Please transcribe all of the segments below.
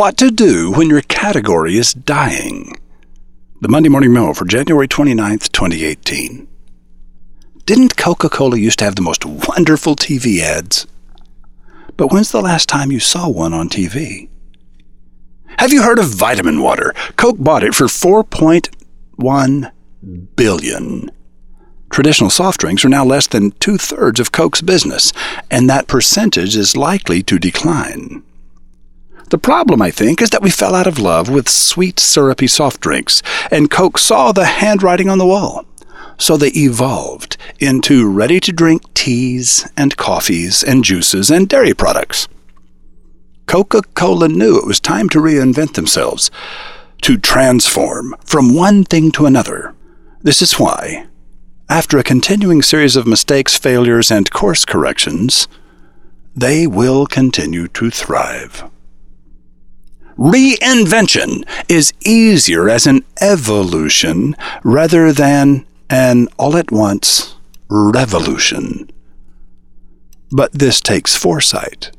What to do when your category is dying. The Monday Morning Mail for January 29th, 2018. Didn't Coca-Cola used to have the most wonderful TV ads? But when's the last time you saw one on TV? Have you heard of vitamin water? Coke bought it for $4.1 billion. Traditional soft drinks are now less than two-thirds of Coke's business, and that percentage is likely to decline. The problem, I think, is that we fell out of love with sweet, syrupy soft drinks, and Coke saw the handwriting on the wall. So they evolved into ready-to-drink teas and coffees and juices and dairy products. Coca-Cola knew it was time to reinvent themselves, to transform from one thing to another. This is why, after a continuing series of mistakes, failures, and course corrections, they will continue to thrive. Reinvention is easier as an evolution rather than an all-at-once revolution. But this takes foresight.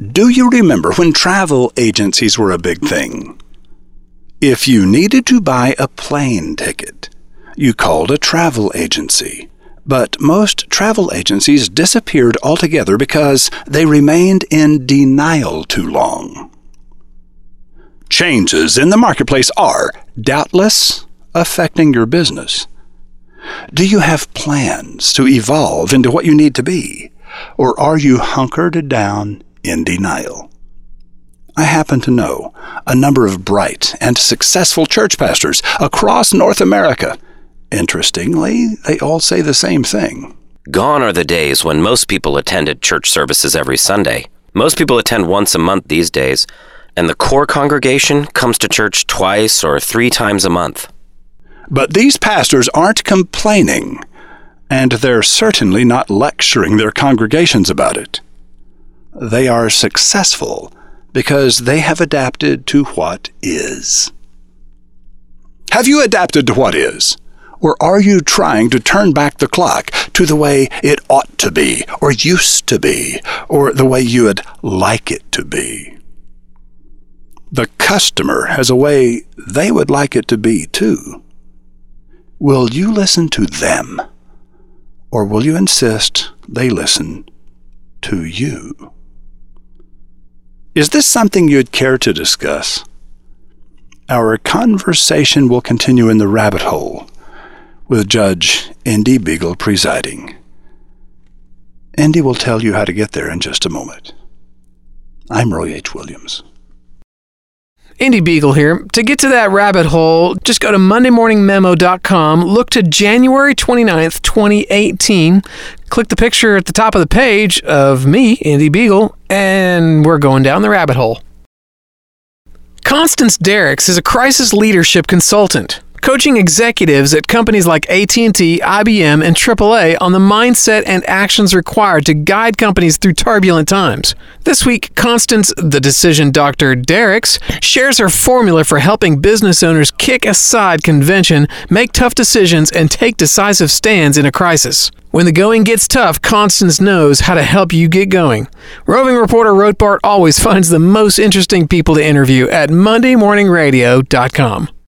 Do you remember when travel agencies were a big thing? If you needed to buy a plane ticket, you called a travel agency, but most travel agencies disappeared altogether because they remained in denial too long. Changes in the marketplace are doubtless affecting your business. Do you have plans to evolve into what you need to be, or are you hunkered down in denial? I happen to know a number of bright and successful church pastors across North America. Interestingly, they all say the same thing. Gone are the days when most people attended church services every Sunday. Most people attend once a month these days, and the core congregation comes to church twice or three times a month. But these pastors aren't complaining, and they're certainly not lecturing their congregations about it. They are successful because they have adapted to what is. Have you adapted to what is? Or are you trying to turn back the clock to the way it ought to be, or used to be, or the way you would like it to be? The customer has a way they would like it to be, too. Will you listen to them, or will you insist they listen to you? Is this something you'd care to discuss? Our conversation will continue in the rabbit hole, with Judge Indy Beagle presiding. Indy will tell you how to get there in just a moment. I'm Roy H. Williams. Indy Beagle here. To get to that rabbit hole, just go to MondayMorningMemo.com, look to January 29th, 2018, click the picture at the top of the page of me, Indy Beagle, and we're going down the rabbit hole. Constance Derricks is a crisis leadership consultant, coaching executives at companies like AT&T, IBM, and AAA on the mindset and actions required to guide companies through turbulent times. This week, Constance, the decision Dr. Derricks, shares her formula for helping business owners kick aside convention, make tough decisions, and take decisive stands in a crisis. When the going gets tough, Constance knows how to help you get going. Roving reporter Rothbart always finds the most interesting people to interview at mondaymorningradio.com.